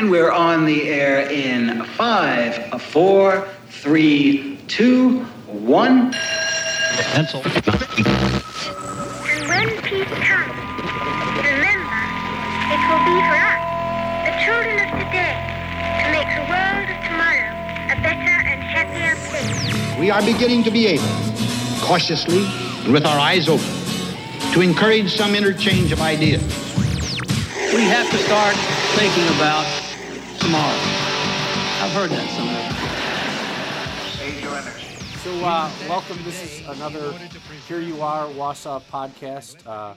And we're on the air in 5, 4, 3, 2, 1. Pencil. And when peace comes, remember, it will be for us, the children of today, to make the world of tomorrow a better and happier place. We are beginning to be able, cautiously and with our eyes open, to encourage some interchange of ideas. We have to start thinking about tomorrow. I've heard that somewhere. Save your energy. So, welcome. This is another Here You Are, Wausau podcast.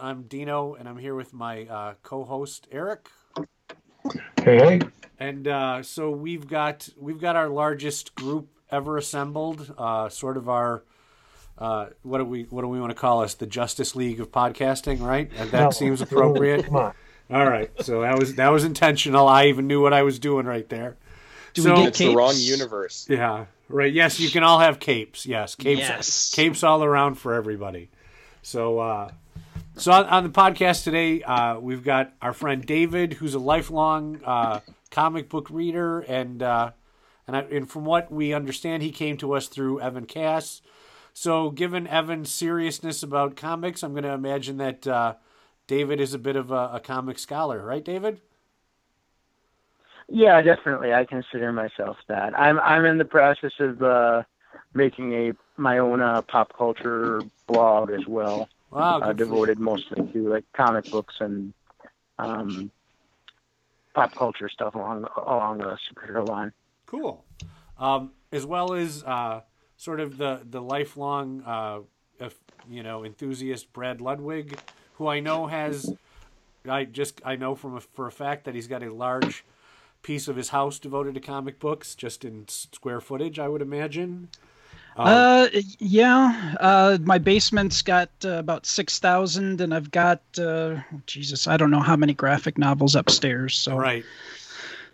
I'm Dino, and I'm here with my co-host, Eric. Hey. And so we've got our largest group ever assembled, sort of our... What do we want to call us? The Justice League of podcasting, right? And that seems appropriate. Come on. All right. So that was intentional. I even knew what I was doing right there. It's capes? The wrong universe. Yeah. Right. Yes. You can all have capes. Yes. Capes. Yes. Capes all around for everybody. So, on the podcast today, we've got our friend David, who's a lifelong comic book reader, and from what we understand, he came to us through Evan Cass. So given Evan's seriousness about comics, I'm going to imagine that David is a bit of a comic scholar, right, David? Yeah, definitely. I consider myself that. I'm in the process of making my own pop culture blog as well. Wow, devoted mostly to like comic books and pop culture stuff along the superhero line. Cool. As well as sort of the lifelong, enthusiast Brad Ludwig, who I know for a fact that he's got a large piece of his house devoted to comic books, just in square footage, I would imagine. My basement's got about 6,000, and I've got, I don't know how many graphic novels upstairs. So right.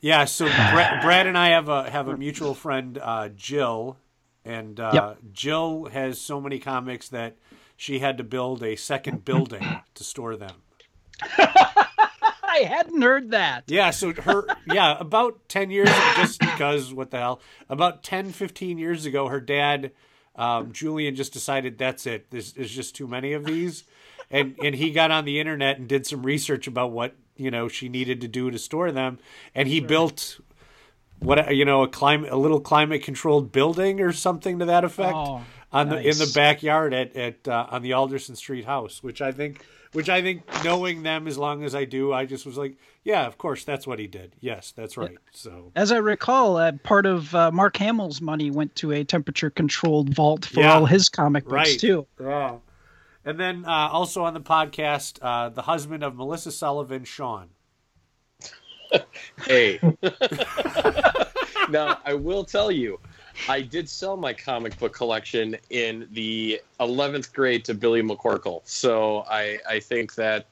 Yeah. So Brad and I have a mutual friend, Jill. And yep. Jill has so many comics that she had to build a second building to store them. I hadn't heard that. Yeah, so about 10 years, just because what the hell, about 10, 15 years ago, her dad, Julian, just decided that's it. There's just too many of these. And he got on the internet and did some research about what, she needed to do to store them. And he built... a little climate controlled building or something to that effect in the backyard at on the Alderson Street house, which I think knowing them as long as I do, I just was like, yeah, of course, that's what he did. Yes, that's right. Yeah. So as I recall, part of Mark Hamill's money went to a temperature controlled vault for all his comic books too. Yeah. And then also on the podcast, the husband of Melissa Sullivan, Sean. Hey. Now, I will tell you, I did sell my comic book collection in the 11th grade to Billy McCorkle. So I think that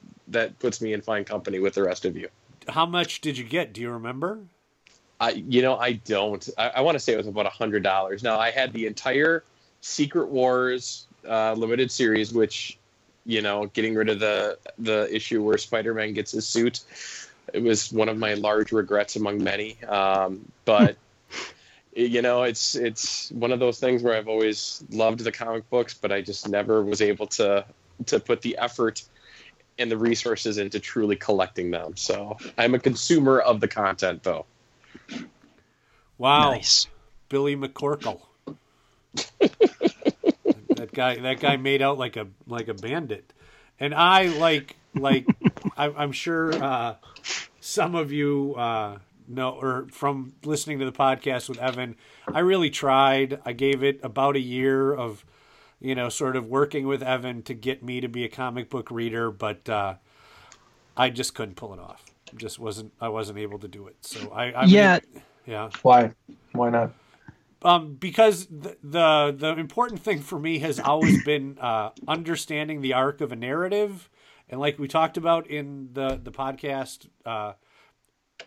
puts me in fine company with the rest of you. How much did you get? Do you remember? I don't. I want to say it was about $100. Now, I had the entire Secret Wars limited series, which, getting rid of the issue where Spider-Man gets his suit. It was one of my large regrets among many. But, it's one of those things where I've always loved the comic books, but I just never was able to put the effort and the resources into truly collecting them. So I'm a consumer of the content, though. Wow. Nice. Billy McCorkle. That guy made out like a bandit. And I like I'm sure some of you know, or from listening to the podcast with Evan, I really tried. I gave it about a year of, sort of working with Evan to get me to be a comic book reader, but I just couldn't pull it off. I wasn't able to do it. So I Why not? Because the important thing for me has always been understanding the arc of a narrative. And like we talked about in the podcast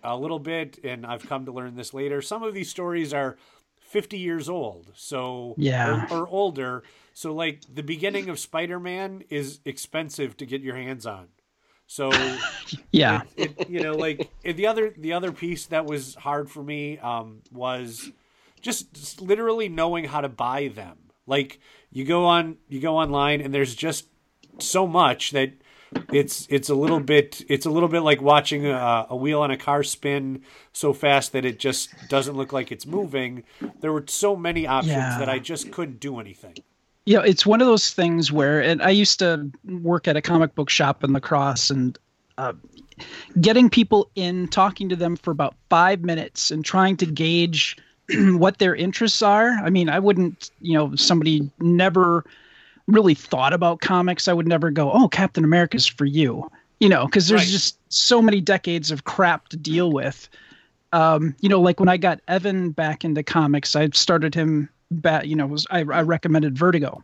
a little bit, and I've come to learn this later, some of these stories are 50 years old, or older. So like the beginning of Spider-Man is expensive to get your hands on. So yeah, the other piece that was hard for me was just literally knowing how to buy them. Like you go online and there's just so much that it's a little bit like watching a wheel on a car spin so fast that it just doesn't look like it's moving. There were so many options that I just couldn't do anything. Yeah, it's one of those things where, and I used to work at a comic book shop in La Crosse, and getting people in, talking to them for about 5 minutes and trying to gauge what their interests are. I mean, I wouldn't, somebody never really thought about comics. I would never go, oh, Captain America's for you, because there's just so many decades of crap to deal with. Like when I got Evan back into comics, I started him. I recommended Vertigo,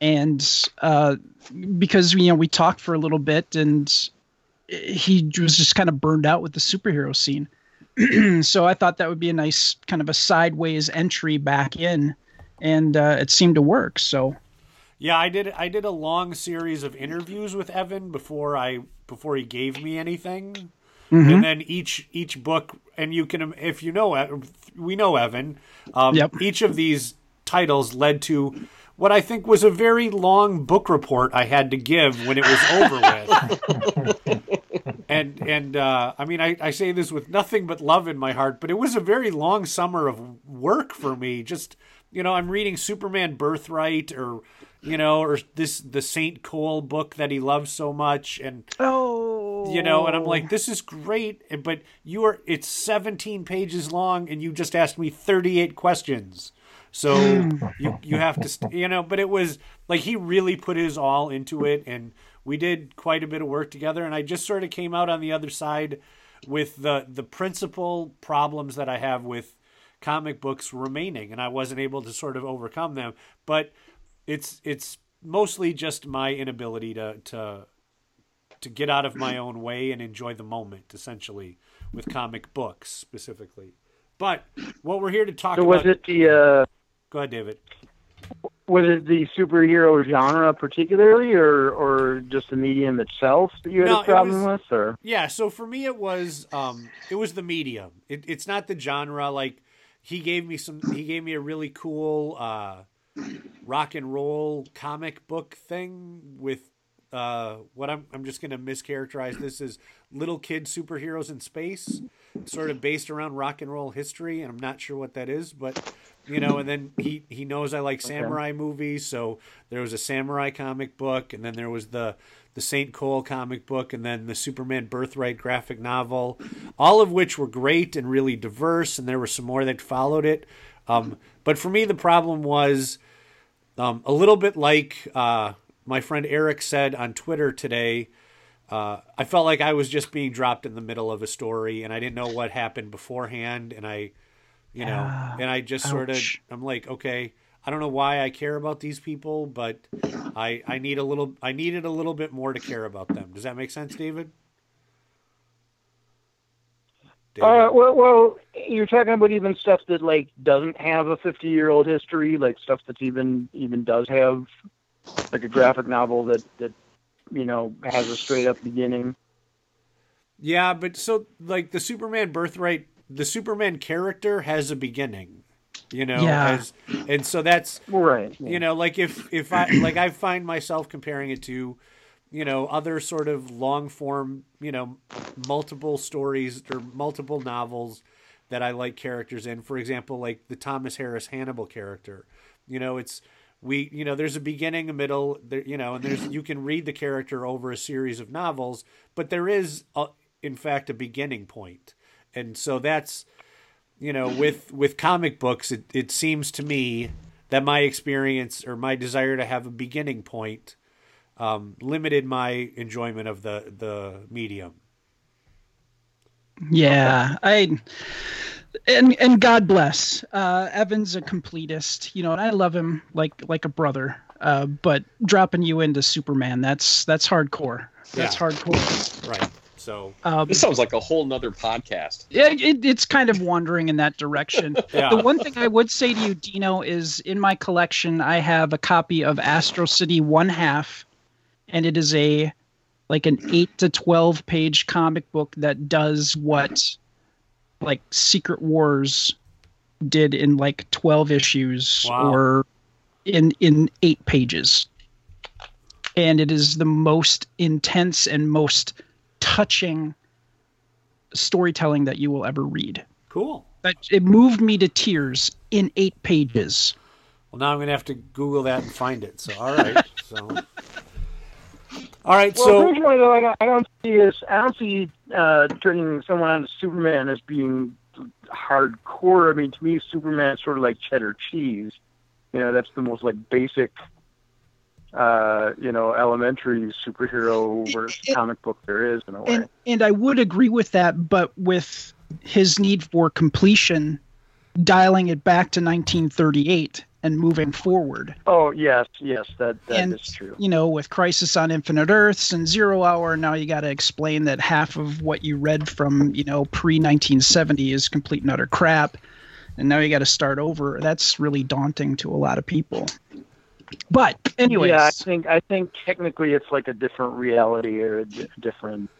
and because we talked for a little bit, and he was just kind of burned out with the superhero scene. So I thought that would be a nice kind of a sideways entry back in, and it seemed to work. So yeah, I did a long series of interviews with Evan before he gave me anything. Mm-hmm. And then each book, and you can, if you know, we know Evan, each of these titles led to what I think was a very long book report I had to give when it was over with. And I mean, I say this with nothing but love in my heart, but it was a very long summer of work for me. Just, I'm reading Superman Birthright or the St. Cole book that he loves so much. And and I'm like, this is great, but it's 17 pages long and you just asked me 38 questions. So you have to, but it was like, he really put his all into it, and we did quite a bit of work together. And I just sort of came out on the other side with the principal problems that I have with comic books remaining. And I wasn't able to sort of overcome them, but it's mostly just my inability to get out of my own way and enjoy the moment, essentially, with comic books specifically. But what we're here to talk about... So was it the... Go ahead, David. Was it the superhero genre particularly, or just the medium itself that you had a problem with? Or? Yeah, so for me it was the medium. It's not the genre. Like, he gave me a really cool rock and roll comic book thing with... what I'm just going to mischaracterize this as little kid superheroes in space, sort of based around rock and roll history, and I'm not sure what that is, but and then he knows I like samurai movies, so there was a samurai comic book, and then there was the St. Cole comic book, and then the Superman Birthright graphic novel, all of which were great and really diverse, and there were some more that followed it, but for me the problem was a little bit like my friend Eric said on Twitter today, I felt like I was just being dropped in the middle of a story and I didn't know what happened beforehand. And I just sort of, I'm like, okay, I don't know why I care about these people, but I needed a little bit more to care about them. Does that make sense, David? Well, you're talking about even stuff that like doesn't have a 50-year-old history, like stuff that even does have, like a graphic novel that has a straight up beginning. Yeah, but so like the Superman Birthright, the Superman character has a beginning, and so that's right. Yeah. Like if I like I find myself comparing it to, other sort of long form, multiple stories or multiple novels that I like characters in. For example, like the Thomas Harris Hannibal character, it's. There's a beginning, a middle, there, and you can read the character over a series of novels, but there is, in fact, a beginning point. And so that's, with comic books, it seems to me that my experience or my desire to have a beginning point limited my enjoyment of the medium. Yeah, And God bless. Evan's a completist, and I love him like a brother. But dropping you into Superman, that's hardcore. That's hardcore. Right. So this sounds like a whole nother podcast. Yeah, it's kind of wandering in that direction. Yeah. The one thing I would say to you, Dino, is in my collection I have a copy of Astro City 1/2, and it is a like an 8 to 12 page comic book that does what like Secret Wars did in like 12 issues or in 8 pages. And it is the most intense and most touching storytelling that you will ever read. Cool. But it moved me to tears in 8 pages. Well, now I'm going to have to Google that and find it. So, all right. I don't see turning someone onto Superman as being hardcore. I mean, to me, Superman's sort of like cheddar cheese. You know, that's the most like basic, elementary superhero comic book there is in a way. And I would agree with that, but with his need for completion, dialing it back to 1938 and moving forward. Oh, yes, that is true. You know, with Crisis on Infinite Earths and Zero Hour, now you got to explain that half of what you read from, you know, pre-1970 is complete and utter crap, and now you got to start over. That's really daunting to a lot of people. But anyways. Yeah, I think technically it's like a different reality or a different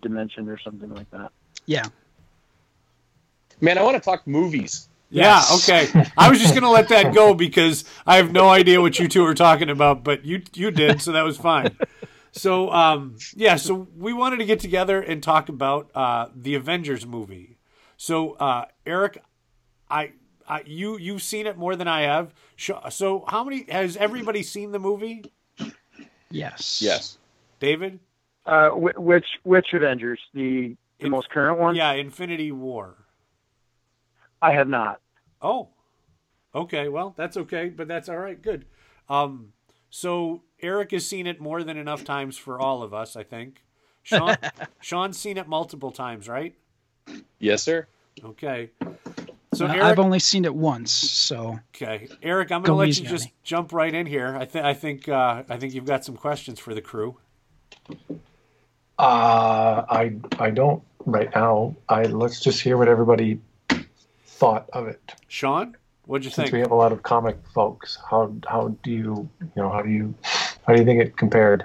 dimension or something like that. Yeah. Man, I want to talk movies. Yeah, okay. I was just going to let that go because I have no idea what you two are talking about, but you did, so that was fine. So, so we wanted to get together and talk about the Avengers movie. So, Eric, you've seen it more than I have. So, has everybody seen the movie? Yes. Yes. David? Which Avengers? The most current one? Yeah, Infinity War. I have not. Oh, okay. Well, that's okay, but that's all right. Good. So Eric has seen it more than enough times for all of us, I think. Sean's seen it multiple times, right? Yes, sir. Okay. So Eric, I've only seen it once. So okay, Eric, I'm going to let you just jump right in here. I think you've got some questions for the crew. I don't right now. Let's just hear what everybody thought of it. Sean, what'd you think? Since we have a lot of comic folks, how do you think it compared?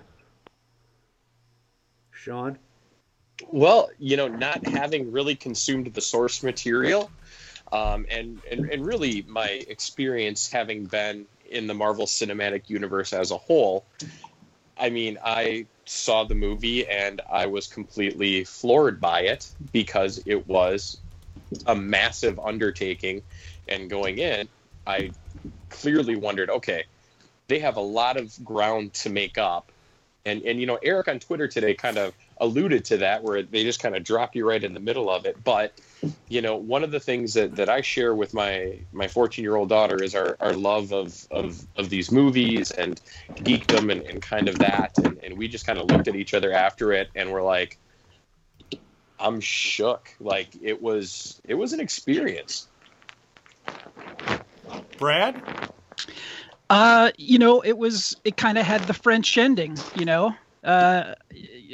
Sean? Well, not having really consumed the source material, and really my experience having been in the Marvel Cinematic Universe as a whole, I mean, I saw the movie and I was completely floored by it because it was a massive undertaking, and going in, I clearly wondered, okay, they have a lot of ground to make up. And Eric on Twitter today kind of alluded to that, where they just kind of drop you right in the middle of it. But, one of the things that I share with my 14-year-old daughter is our love of these movies and geekdom and kind of that. And we just kind of looked at each other after it and were like, I'm shook. Like it was an experience. Brad? It kind of had the French ending,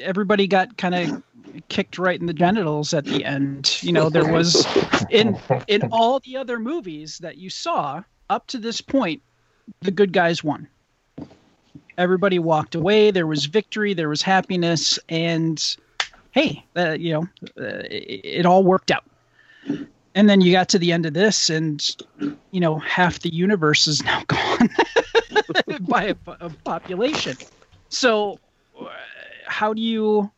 everybody got kind of kicked right in the genitals at the end. There was in all the other movies that you saw up to this point, the good guys won. Everybody walked away. There was victory. There was happiness. And hey, it all worked out. And then you got to the end of this and, half the universe is now gone by a population. So how do you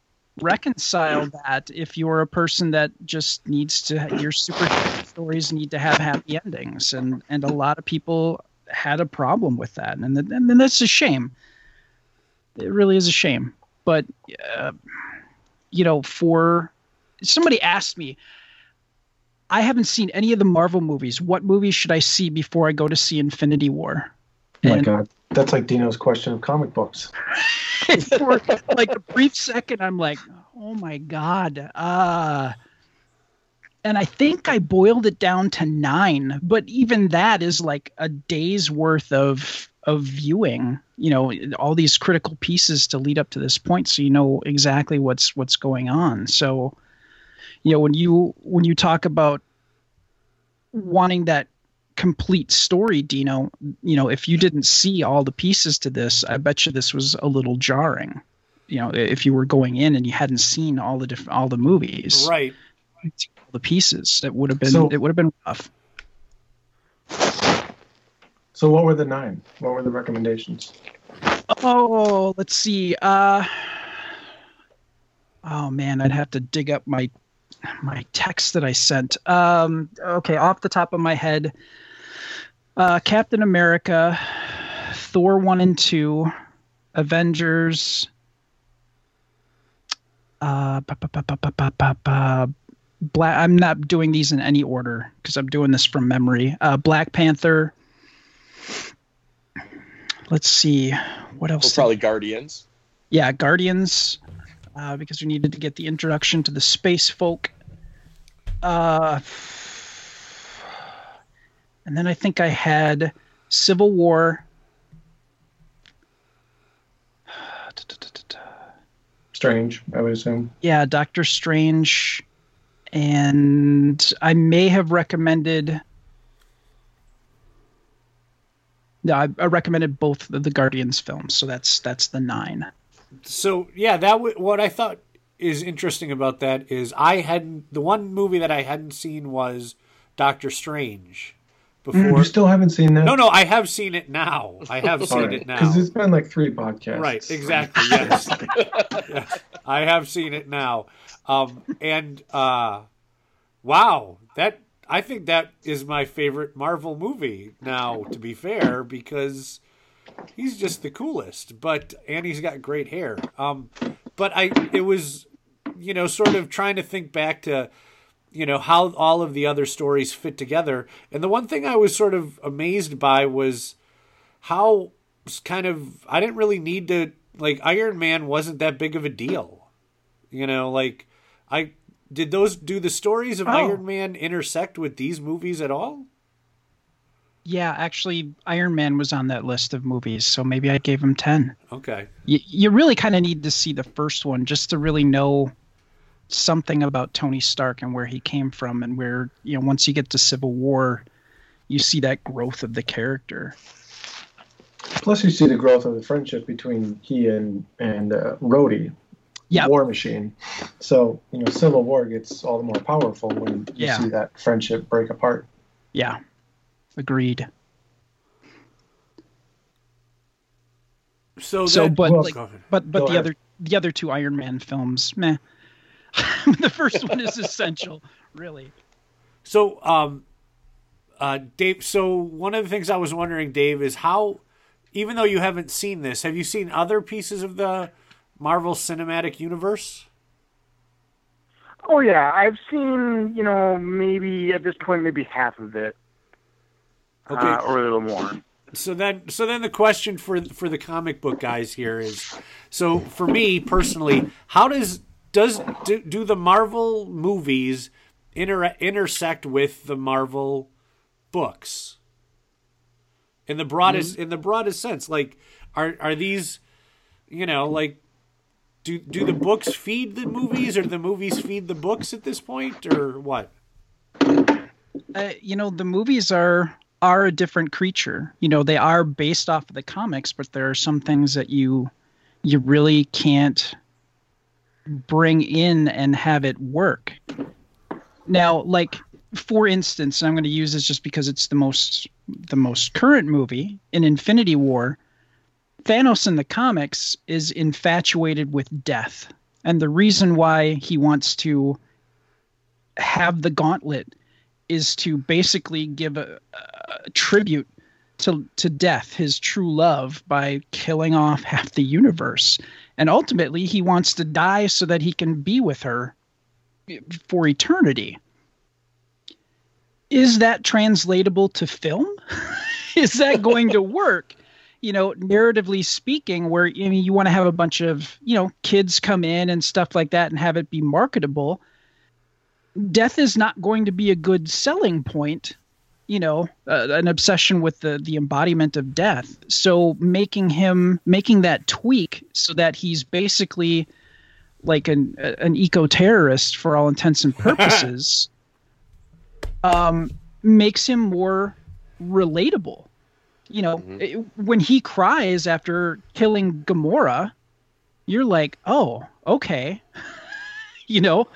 reconcile that if you're a person that just your superhero stories need to have happy endings? And a lot of people had a problem with that. And that's a shame. It really is a shame. But... for somebody asked me, I haven't seen any of the Marvel movies. What movies should I see before I go to see Infinity War? Oh my God, that's like Dino's question of comic books. For like a brief second, I'm like, oh my God. And I think I boiled it down to 9, but even that is like a day's worth of viewing, all these critical pieces to lead up to this point. So, exactly what's going on. So, when you talk about wanting that complete story, Dino, if you didn't see all the pieces to this, I bet you this was a little jarring. you know, if you were going in and you hadn't seen all the movies, right? All the pieces, that would have been it would have been rough. So what were the 9? What were the recommendations? Oh, let's see. Oh man, I'd have to dig up my text that I sent. Okay, off the top of my head, Captain America, Thor 1 and 2, Avengers, Black. I'm not doing these in any order because I'm doing this from memory. Black Panther. Let's see what else. Well, probably Guardians. Yeah, Guardians, because we needed to get the introduction to the space folk. And then I think I had Civil War. Strange, I would assume. Yeah, Doctor Strange. And I may have recommended... No, I recommended both of the Guardians films, so that's the 9. So yeah, what I thought is interesting about that is the one movie that I hadn't seen was Doctor Strange. Before you still haven't seen that? No, I have seen it now. I have seen it now because it's been like 3 podcasts. Right, exactly. Yes, yes. I have seen it now, wow, that. I think that is my favorite Marvel movie now, to be fair, because he's just the coolest, and he's got great hair. But it was, you know, sort of trying to think back to, you know, how all of the other stories fit together. And the one thing I was sort of amazed by was how kind of, I didn't really need to, like, Iron Man wasn't that big of a deal. You know, like, do the stories of Iron Man intersect with these movies at all? Yeah, actually, Iron Man was on that list of movies, so maybe I gave him 10. Okay. You really kind of need to see the first one just to really know something about Tony Stark and where he came from, and where, you know, once you get to Civil War, you see that growth of the character. Plus, you see the growth of the friendship between he and Rhodey. Yep. War Machine. So, you know, Civil War gets all the more powerful when you see that friendship break apart. Yeah. Agreed. The other 2 Iron Man films, meh. The first one is essential, really. So, Dave, so one of the things I was wondering, Dave, is how, even though you haven't seen this, have you seen other pieces of the Marvel Cinematic Universe? Oh yeah, I've seen, you know, maybe at this point maybe half of it, okay, or a little more. So then the question for the comic book guys here is, so for me personally, how do the Marvel movies intersect with the Marvel books in the broadest in the broadest sense? Like, are these, you know, like, do the books feed the movies, or the movies feed the books at this point, or what? You know, the movies are a different creature. You know, they are based off of the comics, but there are some things that you really can't bring in and have it work. Now, like, for instance, and I'm going to use this just because it's the most current movie, in Infinity War, Thanos in the comics is infatuated with death, and the reason why he wants to have the gauntlet is to basically give a tribute to death, his true love, by killing off half the universe. And ultimately, he wants to die so that he can be with her for eternity. Is that translatable to film? Is that going to work? You know, narratively speaking, where, I mean, you want to have a bunch of, you know, kids come in and stuff like that and have it be marketable. Death is not going to be a good selling point, you know, an obsession with the embodiment of death. So making that tweak so that he's basically like an eco-terrorist for all intents and purposes, makes him more relatable. You know, when he cries after killing Gamora, you're like, oh, okay. You know,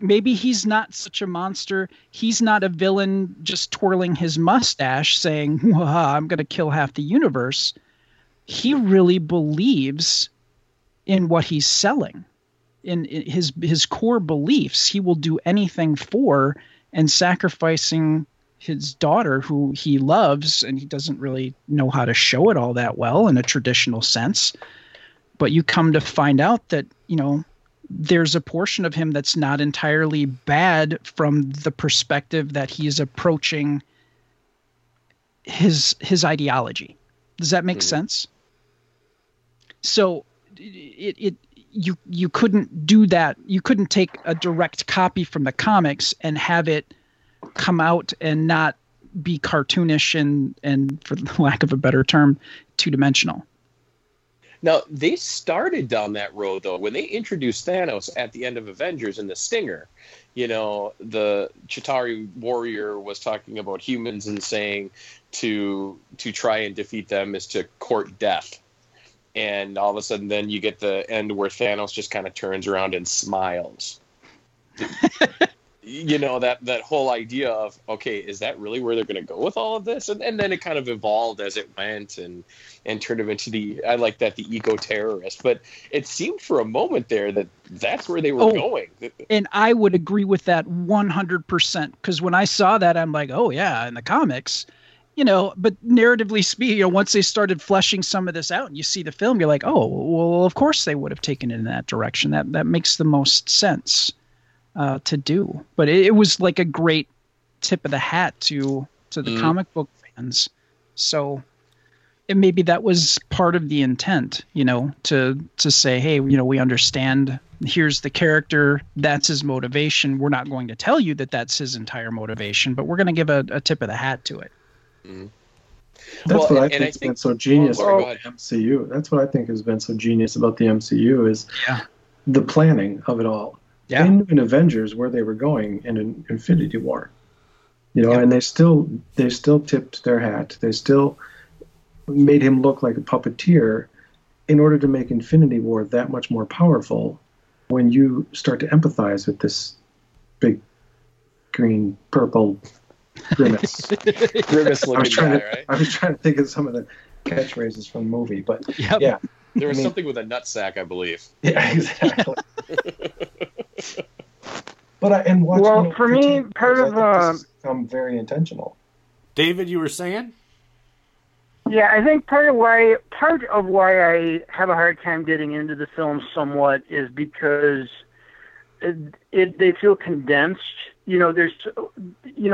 maybe he's not such a monster. He's not a villain just twirling his mustache saying, I'm going to kill half the universe. He really believes in what he's selling, in his core beliefs. He will do anything for, and sacrificing his daughter, who he loves, and he doesn't really know how to show it all that well in a traditional sense. But you come to find out that, you know, there's a portion of him that's not entirely bad from the perspective that he is approaching his ideology. Does that make sense? So you couldn't do that. You couldn't take a direct copy from the comics and have it come out and not be cartoonish and for lack of a better term, two-dimensional. Now, they started down that road, though, when they introduced Thanos at the end of Avengers in the Stinger. You know, the Chitauri warrior was talking about humans and saying to try and defeat them is to court death. And all of a sudden, then you get the end where Thanos just kind of turns around and smiles. You know, that whole idea of, okay, is that really where they're going to go with all of this? And then it kind of evolved as it went and turned him into the eco-terrorist. But it seemed for a moment there that that's where they were going. And I would agree with that 100%, because when I saw that, I'm like, oh, yeah, in the comics, you know. But narratively speaking, you know, once they started fleshing some of this out and you see the film, you're like, oh, well, of course they would have taken it in that direction. That makes the most sense. To do, but it was like a great tip of the hat to the comic book fans. So, and maybe that was part of the intent, you know, to say, hey, you know, we understand. Here's the character. That's his motivation. We're not going to tell you that that's his entire motivation, but we're going to give a tip of the hat to it. Mm. That's what I think has been so genius about the MCU. That's what I think has been so genius about the MCU is the planning of it all. Yeah. They knew in Avengers where they were going in an Infinity War, you know, and they still tipped their hat. They still made him look like a puppeteer in order to make Infinity War that much more powerful when you start to empathize with this big green, purple grimace. Grimace looking guy, right? I was trying to think of some of the catchphrases from the movie, but yeah. There was something with a nutsack, I believe. Yeah, exactly. But for me, part of become very intentional. David, you were saying? Yeah, I think part of why I have a hard time getting into the film somewhat is because they feel condensed. You know,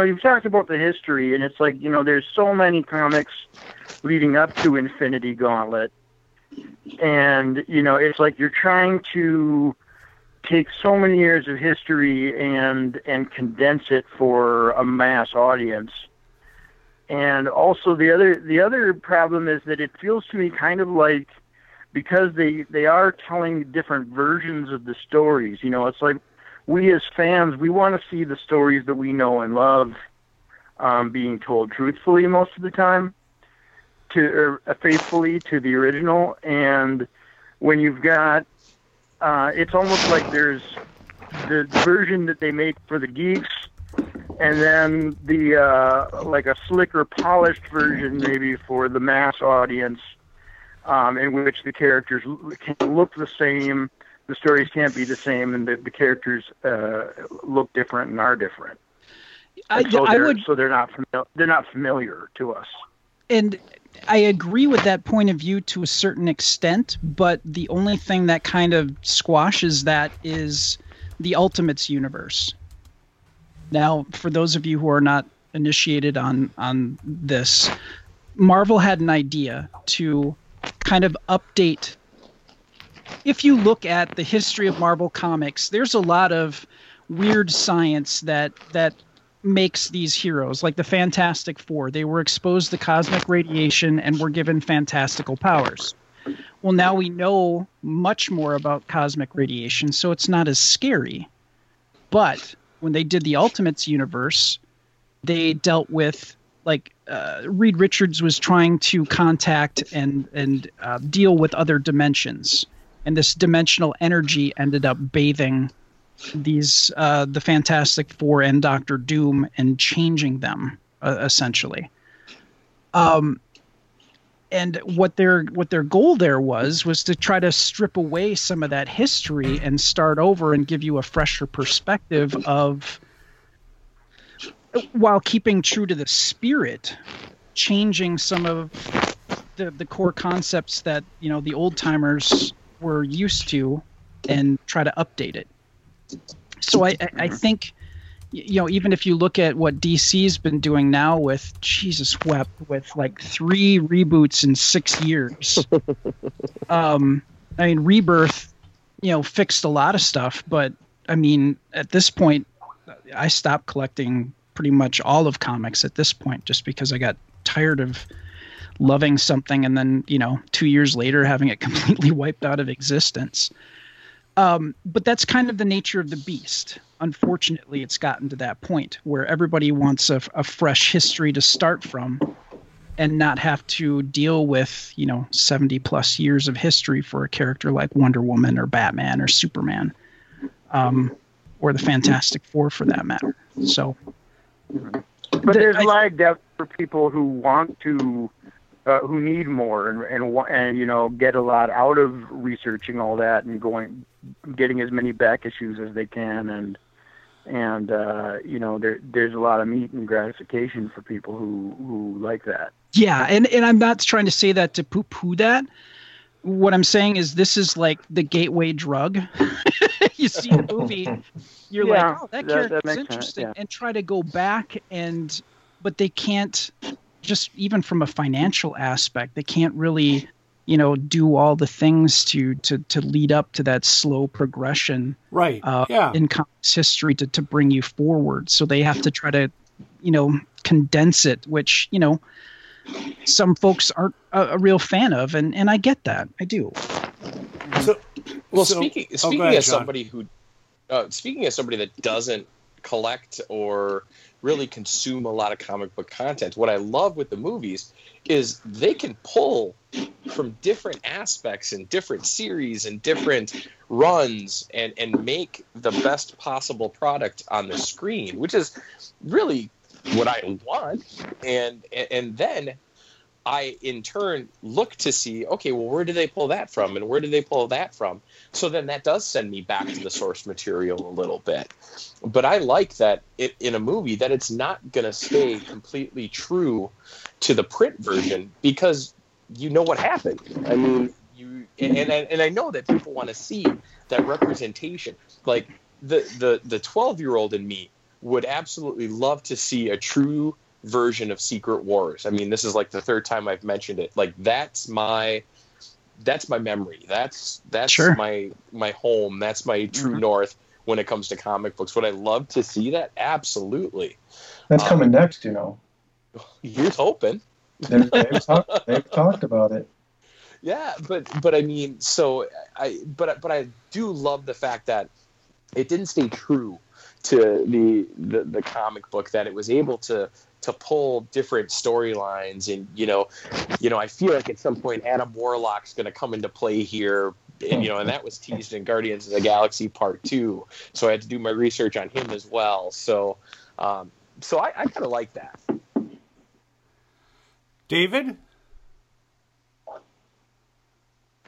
you've talked about the history, and it's like, you know, there's so many comics leading up to Infinity Gauntlet, and you know, it's like you're trying to take so many years of history and condense it for a mass audience. And also the other problem is that it feels to me kind of like, because they are telling different versions of the stories, you know, it's like we as fans, we want to see the stories that we know and love being told truthfully most of the time, faithfully to the original. And when you've got it's almost like there's the version that they make for the geeks, and then the like a slicker, polished version maybe for the mass audience, in which the characters can look the same, the stories can't be the same, and the characters look different and are different. They're not familiar to us. And I agree with that point of view to a certain extent, but the only thing that kind of squashes that is the Ultimates universe. Now, for those of you who are not initiated on this, Marvel had an idea to kind of update. If you look at the history of Marvel Comics, there's a lot of weird science that makes these heroes, like the Fantastic Four. They were exposed to cosmic radiation and were given fantastical powers. Well, now we know much more about cosmic radiation, so it's not as scary. But when they did the Ultimates universe, they dealt with, like, Reed Richards was trying to contact and deal with other dimensions. and this dimensional energy ended up bathing these the Fantastic Four and Doctor Doom and changing them essentially. And what their goal there was to try to strip away some of that history and start over and give you a fresher perspective of, while keeping true to the spirit, changing some of the core concepts that, you know, the old timers were used to, and try to update it. So I think, you know, even if you look at what DC's been doing now with Jesus Wept, with like 3 reboots in 6 years, I mean, Rebirth, you know, fixed a lot of stuff, but I mean, at this point, I stopped collecting pretty much all of comics at this point, just because I got tired of loving something and then, you know, 2 years later having it completely wiped out of existence. But that's kind of the nature of the beast. Unfortunately, it's gotten to that point where everybody wants a fresh history to start from and not have to deal with, you know, 70 plus years of history for a character like Wonder Woman or Batman or Superman, or the Fantastic Four for that matter. So, but there's lag depth for people who want to, who need more and you know, get a lot out of researching all that and getting as many back issues as they can, and you know, there's a lot of meat and gratification for people who like that. Yeah, and I'm not trying to say that to poo-poo that. What I'm saying is this is like the gateway drug. You see a movie, you're like, oh, that character's interesting, and try to go back but they can't. Just even from a financial aspect, they can't really, you know, do all the things to lead up to that slow progression, right? In comics history to bring you forward. So they have to try to, you know, condense it, which, you know, some folks aren't a real fan of, and I get that. I do. So, well, speaking go ahead, as John. Somebody who, speaking as somebody that doesn't collect or really consume a lot of comic book content, what I love with the movies is they can pull from different aspects and different series and different runs and make the best possible product on the screen, which is really what I want. And then I, in turn, look to see, okay, well, where do they pull that from? And where do they pull that from? So then that does send me back to the source material a little bit. But I like that in a movie that it's not going to stay completely true to the print version, because you know what happened. I mean, and I know that people want to see that representation. Like the 12-year-old in me would absolutely love to see a true version of Secret Wars. I mean, this is like the third time I've mentioned it. Like that's my memory. That's sure. my home. That's my true north when it comes to comic books. Would I love to see that? Absolutely. That's coming next, you know. Here's hoping. They've talked about it. Yeah, but I mean, so I do love the fact that it didn't stay true to the comic book, that it was able to pull different storylines, and you know, I feel like at some point Adam Warlock's going to come into play here, and you know, and that was teased in Guardians of the Galaxy Part 2. So I had to do my research on him as well. So, I kind of like that. David?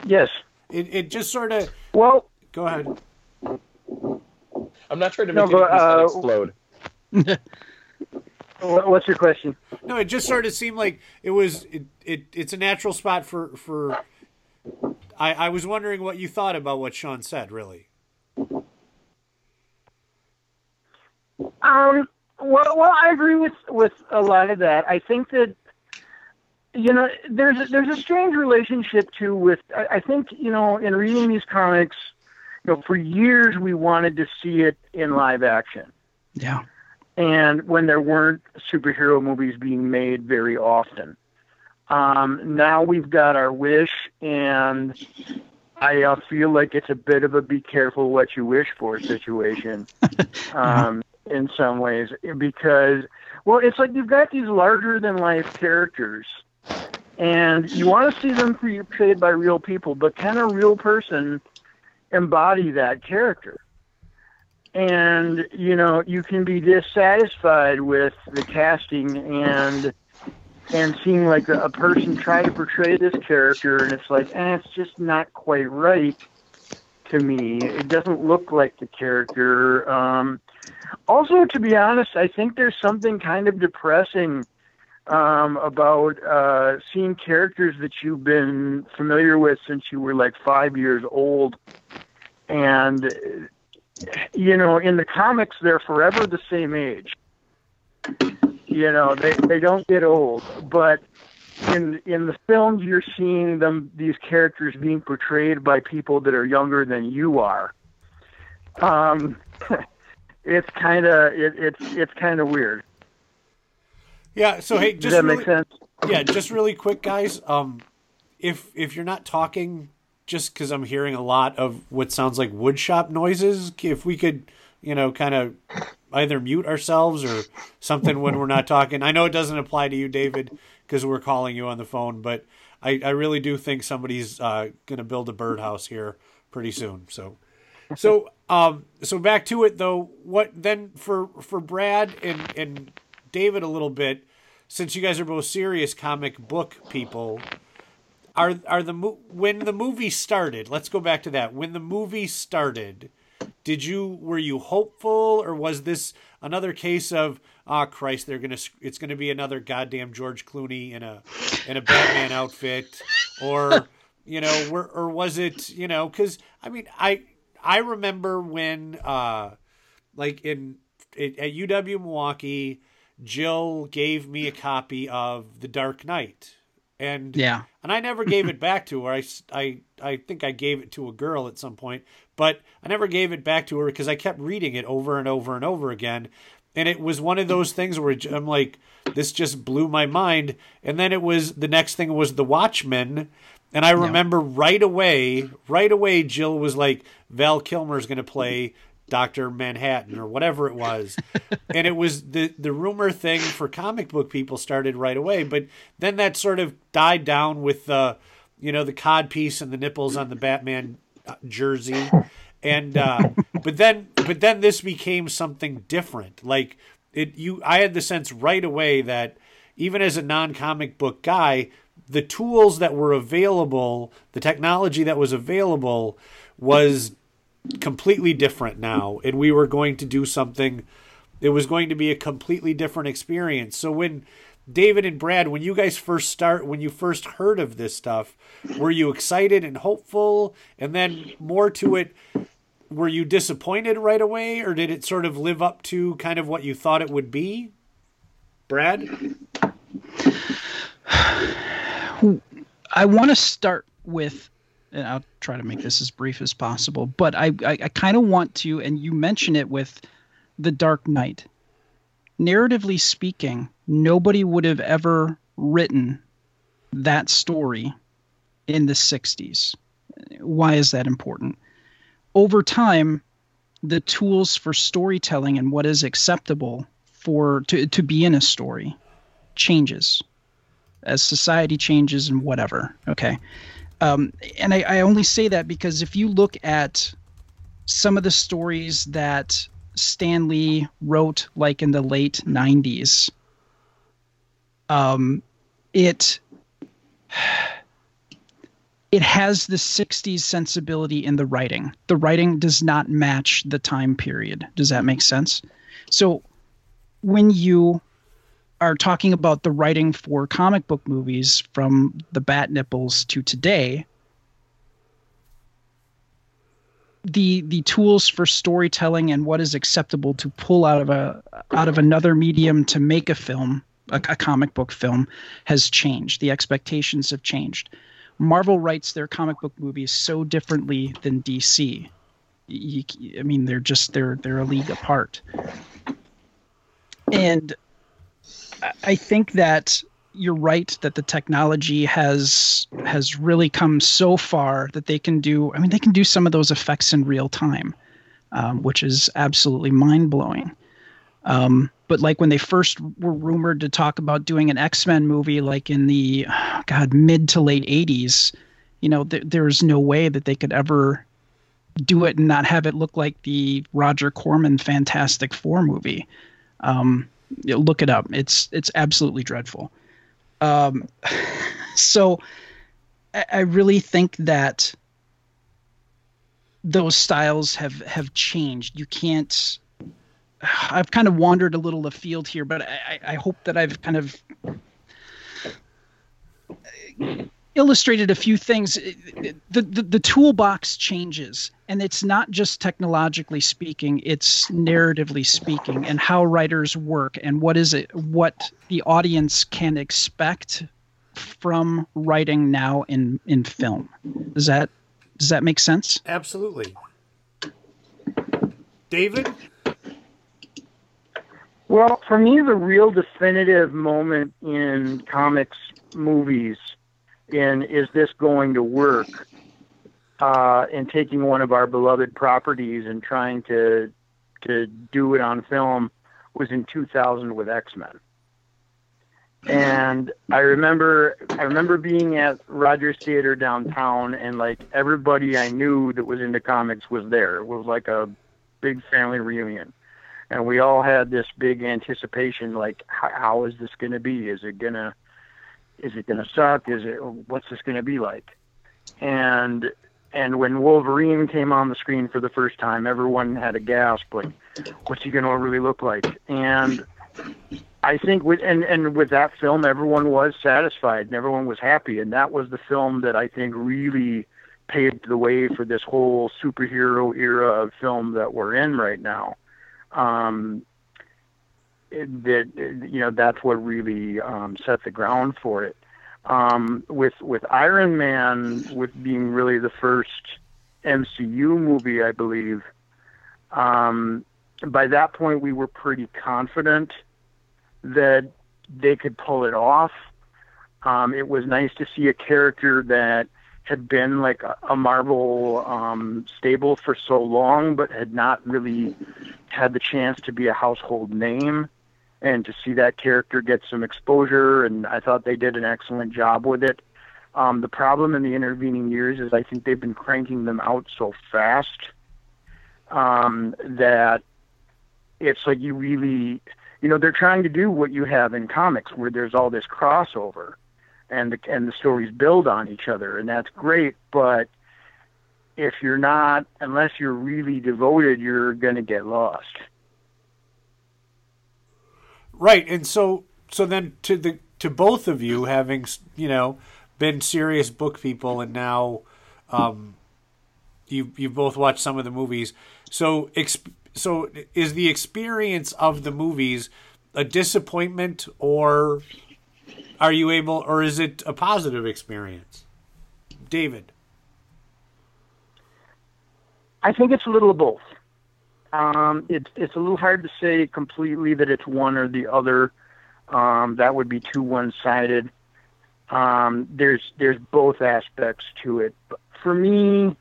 Yes. It just sort of. Well, go ahead. I'm not trying to make explode. What's your question? No, it just sort of seemed like it was it's a natural spot for I was wondering what you thought about what Sean said, really. Well, I agree with a lot of that. I think that, you know, there's a strange relationship too with, I think, you know, in reading these comics, you know, for years we wanted to see it in live action. Yeah. And when there weren't superhero movies being made very often. Now we've got our wish, and I feel like it's a bit of a be careful what you wish for situation in some ways, because, well, it's like you've got these larger-than-life characters And you want to see them portrayed by real people, but can a real person embody that character? And, you know, you can be dissatisfied with the casting and seeing like a person try to portray this character, and it's like, it's just not quite right to me. It doesn't look like the character. Also, to be honest, I think there's something kind of depressing about seeing characters that you've been familiar with since you were like 5 years old. And, you know, in the comics, they're forever the same age. You know, they don't get old. But in the films, you're seeing them, these characters being portrayed by people that are younger than you are. It's kind of weird. Yeah. So hey, does that make sense? Yeah, just really quick, guys. If you're not talking, just because I'm hearing a lot of what sounds like woodshop noises, if we could, you know, kind of either mute ourselves or something when we're not talking. I know it doesn't apply to you, David, because we're calling you on the phone, but I really do think somebody's going to build a birdhouse here pretty soon. So back to it though. What then for Brad and David a little bit, since you guys are both serious comic book people, when the movie started, let's go back to that. When the movie started, were you hopeful, or was this another case of Christ, it's going to be another goddamn George Clooney in a Batman outfit, or you know, or was it, you know, cuz I mean I remember when at UW Milwaukee, Jill gave me a copy of The Dark Knight, and I never gave it back to her. I think I gave it to a girl at some point, but I never gave it back to her because I kept reading it over and over and over again, and it was one of those things where I'm like, this just blew my mind. And then it was the next thing was The Watchmen, and I remember right away Jill was like, Val Kilmer's going to play Dr. Manhattan or whatever it was. And it was the rumor thing for comic book people started right away. But then that sort of died down with the codpiece and the nipples on the Batman jersey. And, but then this became something different. Like I had the sense right away that even as a non-comic book guy, the tools that were available, the technology that was available was completely different now, and we were going to do something. It was going to be a completely different experience. So when David and Brad, when you first heard of this stuff, were you excited and hopeful? And then more to it, were you disappointed right away, or did it sort of live up to kind of what you thought it would be? Brad? I want to start with, and I'll try to make this as brief as possible, but I kind of want to, and you mention it with The Dark Knight. Narratively speaking, nobody would have ever written that story in the 60s. Why is that important? Over time, the tools for storytelling and what is acceptable to be in a story changes as society changes and whatever. Okay. And I only say that because if you look at some of the stories that Stan Lee wrote, like in the late 90s, it has the 60s sensibility in the writing. The writing does not match the time period. Does that make sense? So when you are talking about the writing for comic book movies from the bat nipples to today, the tools for storytelling and what is acceptable to pull out of another medium to make a film, a comic book film, has changed. The expectations have changed. Marvel writes their comic book movies so differently than DC. I mean, they're a league apart. And I think that you're right that the technology has really come so far that they can do some of those effects in real time, which is absolutely mind blowing. But like when they first were rumored to talk about doing an X-Men movie, like in the mid to late 80s, you know, there's no way that they could ever do it and not have it look like the Roger Corman Fantastic Four movie. Look it up. It's absolutely dreadful. So I really think that those styles have changed. You can't. I've kind of wandered a little afield here, but I hope that I've kind of illustrated a few things. The toolbox changes, and it's not just technologically speaking, it's narratively speaking, and how writers work, and what the audience can expect from writing now in film. Does that make sense? Absolutely. David? Well, for me, the real definitive moment in comics movies in is this going to work, and taking one of our beloved properties and trying to do it on film was in 2000 with X-Men. And I remember being at Rogers Theater downtown, and like everybody I knew that was into comics was there. It was like a big family reunion. And we all had this big anticipation, like, how is this going to be? Is it gonna suck? What's this going to be like? And when Wolverine came on the screen for the first time, everyone had a gasp, like, what's he going to really look like? And I think with that film, everyone was satisfied and everyone was happy. And that was the film that I think really paved the way for this whole superhero era of film that we're in right now. That's what really set the ground for it. With Iron Man, with being really the first MCU movie, I believe. By that point, we were pretty confident that they could pull it off. It was nice to see a character that had been like a Marvel stable for so long, but had not really had the chance to be a household name, and to see that character get some exposure. And I thought they did an excellent job with it. The problem in the intervening years is I think they've been cranking them out so fast that it's like you really, you know, they're trying to do what you have in comics where there's all this crossover. And the stories build on each other, and that's great. But if you're not, unless you're really devoted, you're going to get lost. Right, and so then to both of you, having, you know, been serious book people, and now you both watched some of the movies. So is the experience of the movies a disappointment, or? Are you able, or is it a positive experience? David? I think it's a little of both. It's a little hard to say completely that it's one or the other. That would be too one-sided. There's both aspects to it. But for me,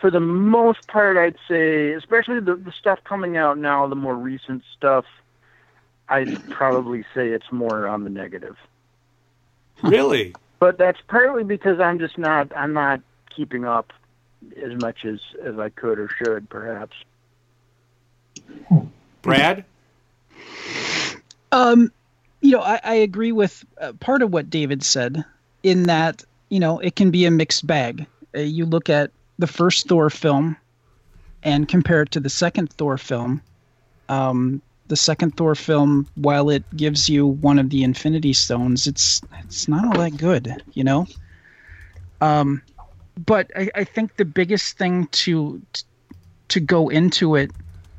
for the most part, I'd say, especially the stuff coming out now, the more recent stuff, I'd probably say it's more on the negative. Really? But that's partly because I'm not keeping up as much as I could or should, perhaps. Brad? You know, I agree with part of what David said in that, you know, it can be a mixed bag. You look at the first Thor film and compare it to the second Thor film. The second Thor film, while it gives you one of the Infinity Stones, it's not all that good, you know? But I think the biggest thing to go into it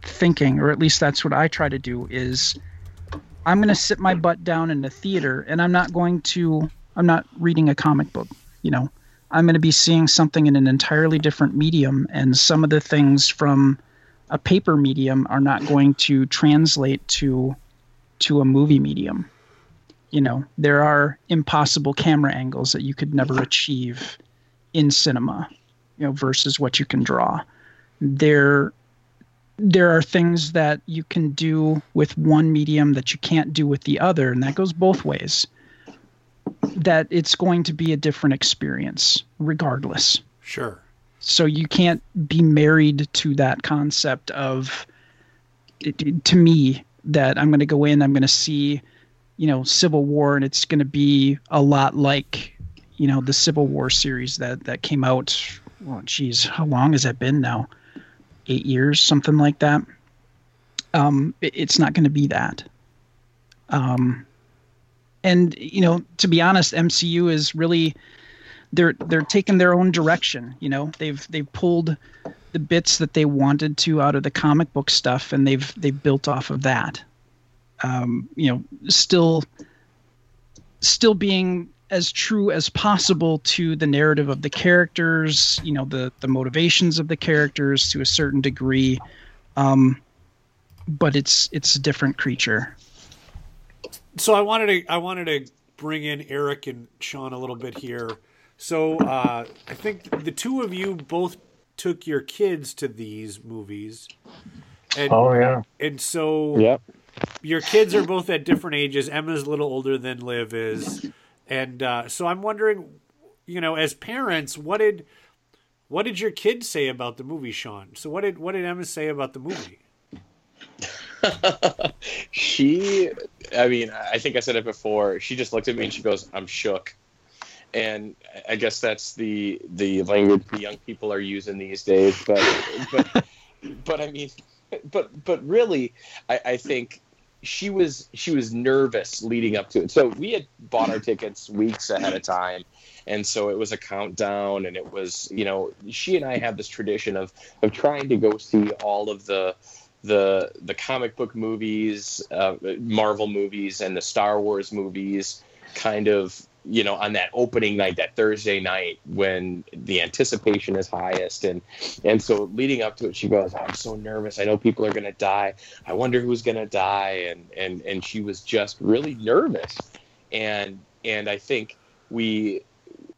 thinking, or at least that's what I try to do, is I'm going to sit my butt down in the theater, and I'm not reading a comic book, you know? I'm going to be seeing something in an entirely different medium, and some of the things from a paper medium are not going to translate to a movie medium. You know, there are impossible camera angles that you could never achieve in cinema, you know, versus what you can draw. There there are things that you can do with one medium that you can't do with the other, and that goes both ways, that it's going to be a different experience regardless. Sure. So you can't be married to that concept of, to me, that I'm going to go in, I'm going to see, you know, Civil War, and it's going to be a lot like, you know, the Civil War series that came out, well, geez, how long has that been now? 8 years, something like that. It's not going to be that. And, you know, to be honest, MCU is really, they're taking their own direction. You know, they've pulled the bits that they wanted to out of the comic book stuff, and they've built off of that. You know, still being as true as possible to the narrative of the characters, you know, the motivations of the characters to a certain degree. But it's a different creature. So I wanted to bring in Eric and Sean a little bit here. So I think the two of you both took your kids to these movies. And, oh yeah. And so yep. Your kids are both at different ages. Emma's a little older than Liv is. And so I'm wondering, you know, as parents, what did your kids say about the movie, Sean? So what did Emma say about the movie? I think I said it before. She just looked at me and she goes, "I'm shook." And I guess that's the language the young people are using these days. But really, I think she was nervous leading up to it. So we had bought our tickets weeks ahead of time. And so it was a countdown, and it was, you know, she and I have this tradition of trying to go see all of the comic book movies, Marvel movies, and the Star Wars movies kind of, you know, on that opening night, that Thursday night when the anticipation is highest. And so leading up to it, she goes, "I'm so nervous. I know people are going to die. I wonder who's going to die." And she was just really nervous. And I think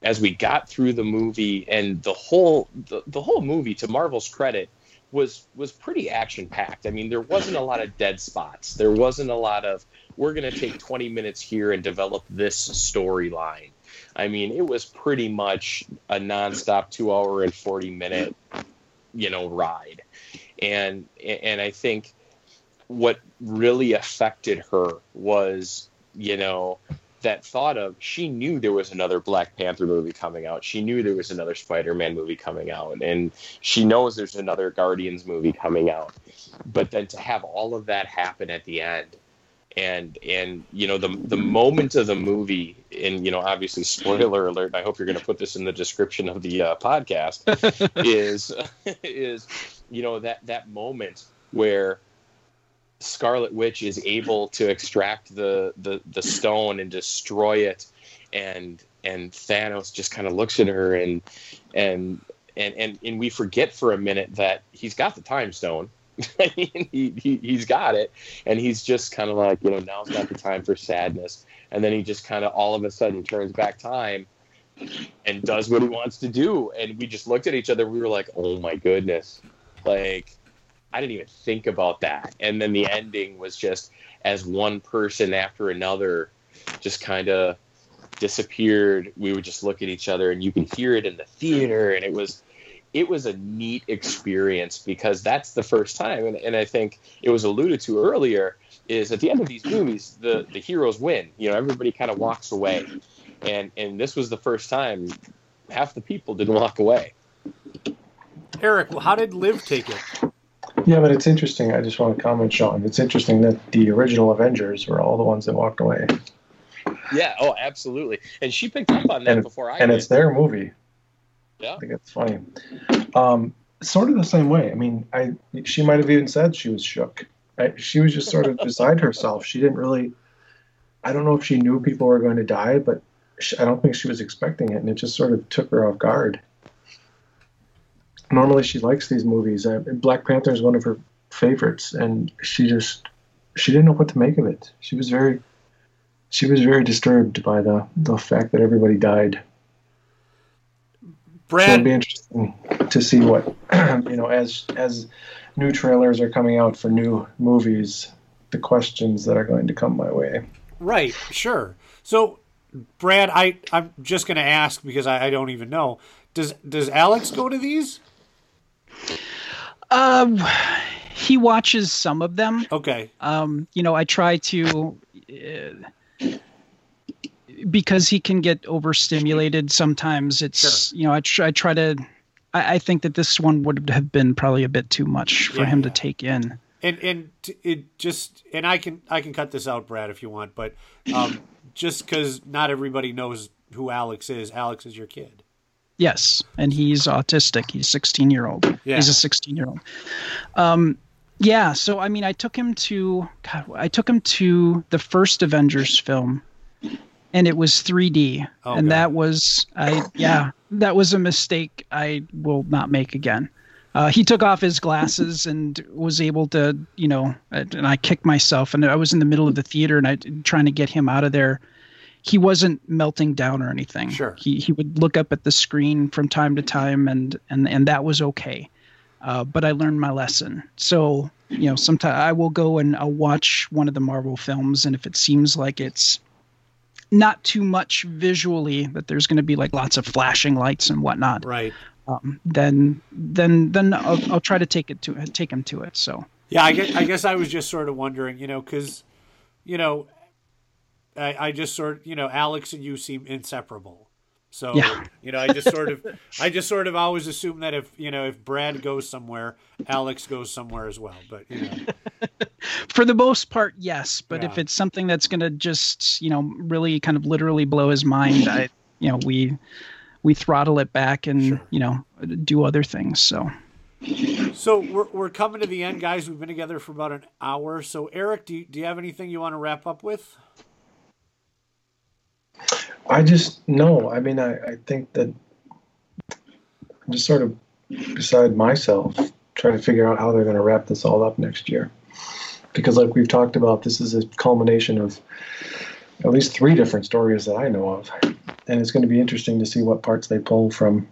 as we got through the movie, and the whole movie, to Marvel's credit, was pretty action packed. I mean, there wasn't a lot of dead spots. There wasn't a lot of, we're going to take 20 minutes here and develop this storyline. I mean, it was pretty much a nonstop 2 hour and 40 minute, you know, ride. And I think what really affected her was, you know, that thought of, she knew there was another Black Panther movie coming out. She knew there was another Spider-Man movie coming out, and she knows there's another Guardians movie coming out. But then to have all of that happen at the end, and you know, the moment of the movie, and, you know, obviously, spoiler alert, and I hope you're going to put this in the description of the podcast, is, you know, that moment where Scarlet Witch is able to extract the stone and destroy it, and Thanos just kind of looks at her, and we forget for a minute that he's got the time stone. I mean, he's got it, and he's just kind of like, you know, now's not the time for sadness. And then he just kind of all of a sudden turns back time and does what he wants to do. And we just looked at each other. We were like, "Oh my goodness!" Like, I didn't even think about that. And then the ending was just as one person after another just kind of disappeared. We would just look at each other, and you can hear it in the theater. And it was a neat experience, because that's the first time. And I think it was alluded to earlier, is at the end of these movies, the heroes win, you know, everybody kind of walks away. And this was the first time half the people didn't walk away. Eric, how did Liv take it? Yeah, but it's interesting. I just want to comment, Sean. It's interesting that the original Avengers were all the ones that walked away. Yeah, oh, absolutely. And she picked up on that before I did. And it's their movie. Yeah. I think it's funny. Sort of the same way. I mean, she might have even said she was shook. She was just sort of beside herself. She didn't really, I don't know if she knew people were going to die, but I don't think she was expecting it, and it just sort of took her off guard. Normally she likes these movies. Black Panther is one of her favorites, and she didn't know what to make of it. She was very disturbed by the fact that everybody died. Brad, it'll be interesting to see what as new trailers are coming out for new movies, the questions that are going to come my way. Right, sure. So, Brad, I'm just going to ask because I don't even know. Does Alex go to these? He watches some of them. Okay. I try to, because he can get overstimulated sometimes. It's sure. I think that this one would have been probably a bit too much for him to take in. And it just, and I can cut this out, Brad, if you want, but just because not everybody knows who Alex is. Alex is your kid. Yes, and he's autistic. He's 16-year-old. Yeah. He's a 16-year-old. So I took him to the first Avengers film, and it was 3D, and that was that was a mistake I will not make again. He took off his glasses and was able to, and I kicked myself, and I was in the middle of the theater and I trying to get him out of there. He wasn't melting down or anything. Sure. He would look up at the screen from time to time, and that was okay. But I learned my lesson. So, sometimes I will go and I'll watch one of the Marvel films, and if it seems like it's not too much visually, that there's going to be like lots of flashing lights and whatnot. Right. Then I'll try to take him to it. So yeah, I guess I was just sort of wondering, because I just sort of, Alex and you seem inseparable. So I just sort of always assume that if Brad goes somewhere, Alex goes somewhere as well. But for the most part, yes. But if it's something that's going to just really kind of literally blow his mind, we throttle it back and, sure. Do other things. So we're coming to the end, guys. We've been together for about an hour. So Eric, do you have anything you want to wrap up with? I think that I'm just sort of beside myself trying to figure out how they're going to wrap this all up next year. Because like we've talked about, this is a culmination of at least 3 different stories that I know of. And it's going to be interesting to see what parts they pull from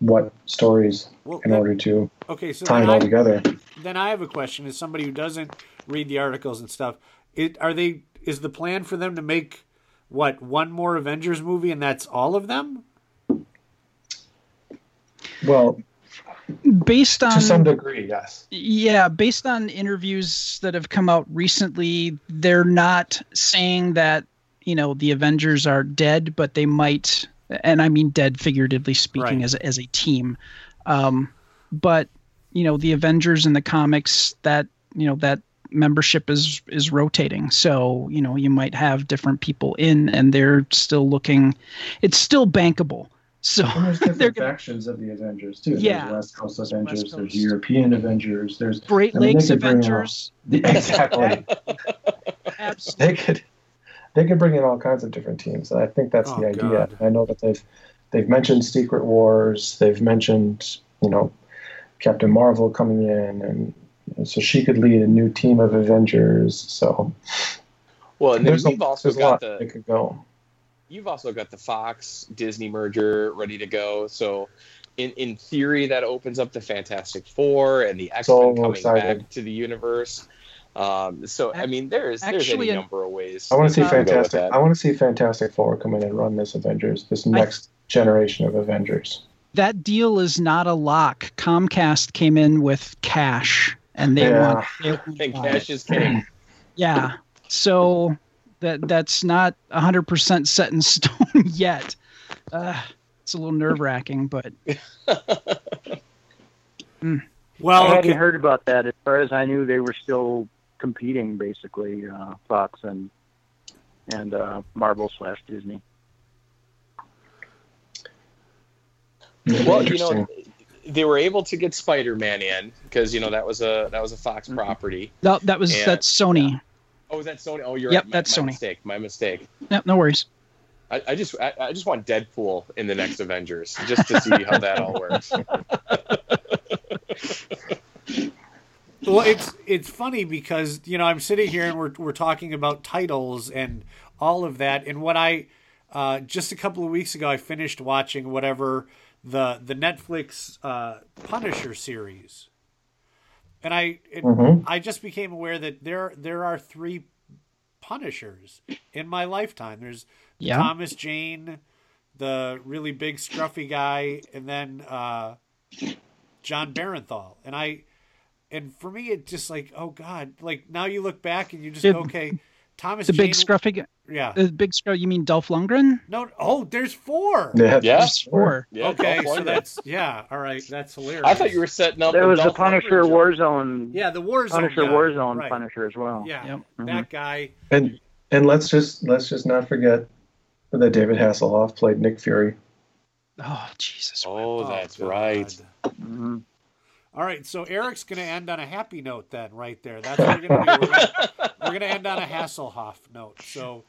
what stories order to tie it all together. Then I have a question: as somebody who doesn't read the articles and stuff, is the plan for them to make one more Avengers movie, and that's all of them? Well, based on to some degree, yes. Yeah, based on interviews that have come out recently, they're not saying that. The Avengers are dead, but they might, and I mean dead figuratively speaking, right. as a team. But the Avengers in the comics, that that membership is rotating. So you might have different people in, and they're still looking. It's still bankable. So and there's different factions of the Avengers too. Yeah, there's West Coast Avengers, West Coast. There's European Avengers, there's Great Lakes Avengers. Exactly. Absolutely. They could bring in all kinds of different teams, and I think that's the idea. God. I know that they've mentioned Secret Wars, they've mentioned Captain Marvel coming in, and so she could lead a new team of Avengers. So, well, and you've also got the Fox Disney merger ready to go. So, in theory, that opens up the Fantastic Four and the X-Men back to the universe. There's any number of ways. I want to see Fantastic Four come in and run this Avengers, this next generation of Avengers. That deal is not a lock. Comcast came in with cash, and they want cash is king. Yeah, so that's not 100% set in stone yet. It's a little nerve wracking, but. Well, I hadn't heard about that. As far as I knew, they were still competing, basically, Fox and Marvel / Disney. Well, they were able to get Spider-Man in because that was a Fox property. No, that's Sony. Oh, is that Sony? Oh, you're right. Yep, that's Sony. My mistake. Yep, no worries. I just want Deadpool in the next Avengers just to see how that all works. Well, it's funny because I'm sitting here and we're talking about titles and all of that, and what I just a couple of weeks ago I finished watching whatever the Netflix Punisher series. And I just became aware that there are three Punishers in my lifetime. There's Thomas Jane, the really big scruffy guy, and then John Barenthal. And for me, it just like, oh God, like now you look back and you just go, okay, Thomas Jane. The big scruffy guy. Yeah. The big scruff, you mean Dolph Lundgren? No. Oh, there's four. Yeah. There's four. Yeah, okay. So that's, yeah. All right. That's hilarious. I thought you were setting up. There was the Punisher Warzone. Yeah. The Warzone. Punisher Warzone. Right. Punisher as well. Yeah. Yep. Mm-hmm. That guy. And let's just not forget that David Hasselhoff played Nick Fury. Oh, Jesus. Oh, that's God. Right. Mm-hmm. All right, so Eric's going to end on a happy note then, right there. That's what we're going to do. We're going to end on a Hasselhoff note. So,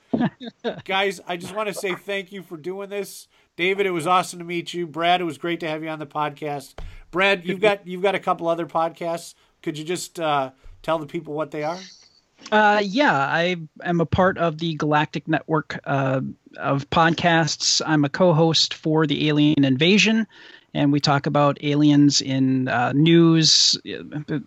guys, I just want to say thank you for doing this. David, it was awesome to meet you. Brad, it was great to have you on the podcast. Brad, you've got a couple other podcasts. Could you just tell the people what they are? Yeah, I am a part of the Galactic Network of podcasts. I'm a co-host for the Alien Invasion, and we talk about aliens in news,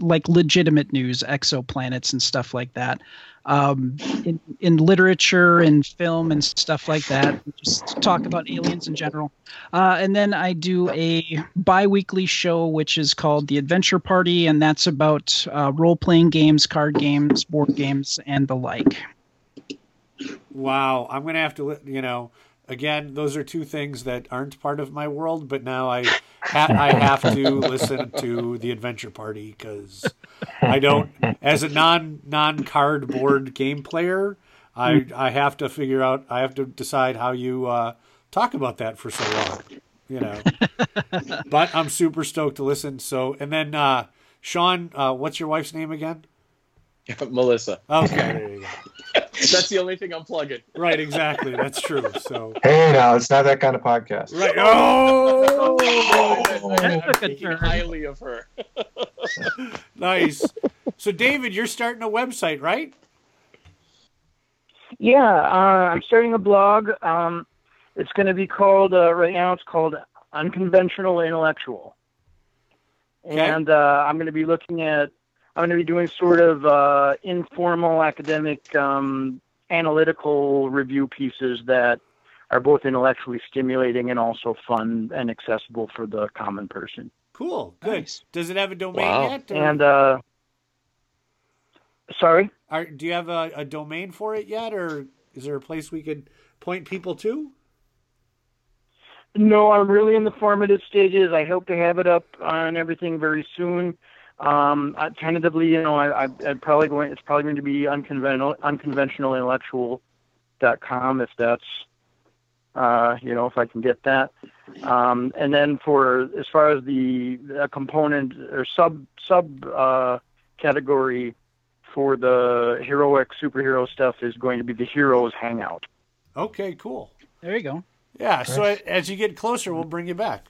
like legitimate news, exoplanets and stuff like that, in literature and film and stuff like that. Just talk about aliens in general. And then I do a bi-weekly show, which is called The Adventure Party, and that's about role-playing games, card games, board games, and the like. Wow. I'm going to have to, again, those are two things that aren't part of my world, but now I have to listen to The Adventure Party because I don't, as a non-cardboard game player, I have to figure out, I have to decide how you talk about that for so long, But I'm super stoked to listen. So, and then Sean, what's your wife's name again? Melissa. Okay. There you go. That's the only thing I'm plugging. Right, exactly. That's true. So hey, now it's not that kind of podcast. Right. Oh, I think highly of her. Nice. So, David, you're starting a website, right? Yeah, I'm starting a blog. It's going to be called right now. It's called Unconventional Intellectual, and I'm going to be looking at. I'm going to be doing sort of informal academic analytical review pieces that are both intellectually stimulating and also fun and accessible for the common person. Cool. Good. Nice. Does it have a domain yet? Or... And sorry? Do you have a domain for it yet, or is there a place we could point people to? No, I'm really in the formative stages. I hope to have it up on everything very soon. Tentatively, it's probably going to be unconventionalintellectual.com if that's, if I can get that. And then for, as far as the component or sub category for the heroic superhero stuff is going to be the Heroes Hangout. Okay, cool. There you go. Yeah. Nice. So as you get closer, we'll bring you back.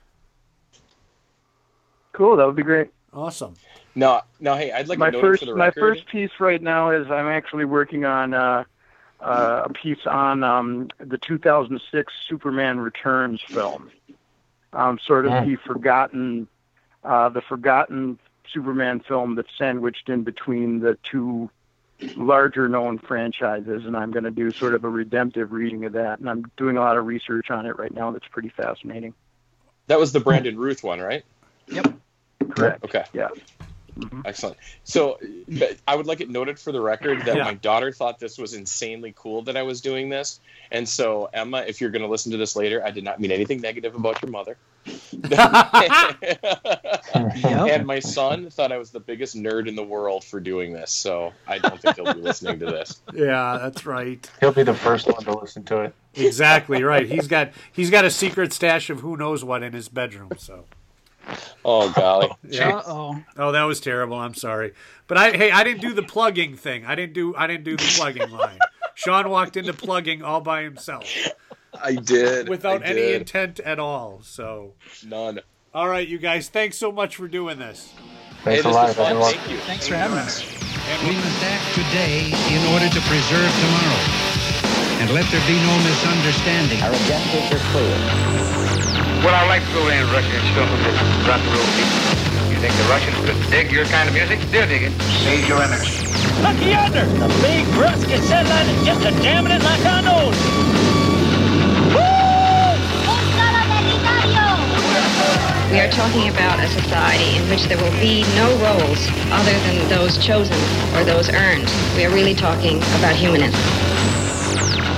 Cool. That would be great. Awesome. No. Hey, I'd like to note for the record. My first piece right now is I'm actually working on a piece on the 2006 Superman Returns film, sort of the forgotten Superman film that's sandwiched in between the two larger known franchises, and I'm going to do sort of a redemptive reading of that, and I'm doing a lot of research on it right now. That's pretty fascinating. That was the Brandon Ruth one, right? Yep. Correct. Okay. Yeah. Mm-hmm. Excellent. So I would like it noted for the record that my daughter thought this was insanely cool that I was doing this. And so, Emma, if you're going to listen to this later, I did not mean anything negative about your mother. And my son thought I was the biggest nerd in the world for doing this. So I don't think he'll be listening to this. Yeah, that's right. He'll be the first one to listen to it. Exactly right. He's got a secret stash of who knows what in his bedroom, so. Oh, golly. Yeah. Oh, that was terrible. I'm sorry. But I didn't do the plugging thing. I didn't do the plugging line. Sean walked into plugging all by himself. Without any intent at all. So none. All right, you guys. Thanks so much for doing this. Thanks a lot. Thank you. Thanks for having us. We must act today in order to preserve tomorrow. And let there be no misunderstanding. Our objectives are clear. Well, I like to in Russian instruments that drop the road. You think the Russians could dig your kind of music? They'll dig it. Save your energy. Look yonder! The big Ruska satellite is just a-jamming it like I know. We are talking about a society in which there will be no roles other than those chosen or those earned. We are really talking about humanism.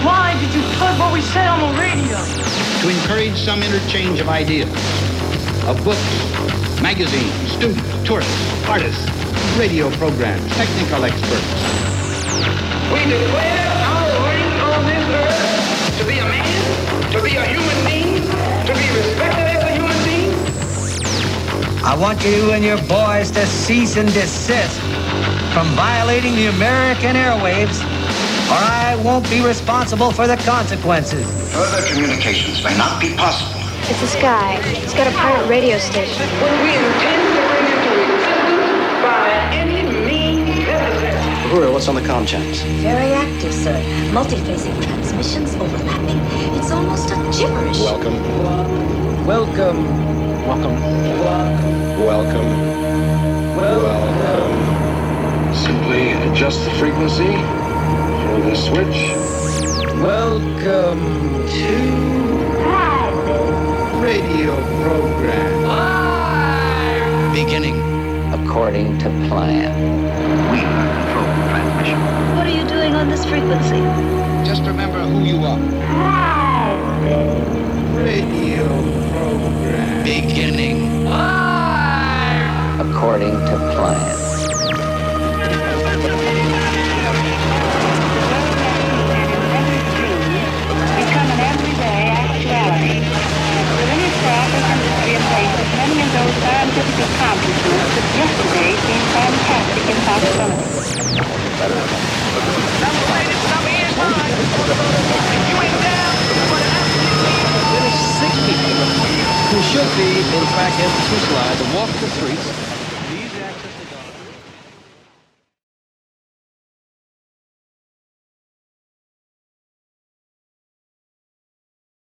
Why did you put what we said on the radio? To encourage some interchange of ideas, of books, magazines, students, tourists, artists, radio programs, technical experts. We declare our right on this earth to be a man, to be a human being, to be respected. I want you and your boys to cease and desist from violating the American airwaves, or I won't be responsible for the consequences. Further communications may not be possible. It's the sky. It's got a pirate radio station. When we intend to bring it to existence by any means necessary. Uhura, what's on the comm channels? Very active, sir. Multiphasic transmissions overlapping. It's almost a gibberish. Welcome. Welcome. Welcome. Welcome. Welcome. Simply adjust the frequency for the switch. Welcome to radio program. Live! Beginning. According to plan. We control the transmission. What are you doing on this frequency? Just remember who you are. Live! Radio program. Beginning live according to plan. Become an everyday actuality. Within itself and industry and places, many of those scientific accomplishments that yesterday seemed fantastic in possibilities. Some ladies, some ears, if you ain't down, but absolutely. There are 6 people who should be, in fact, empty to slide and walk the streets.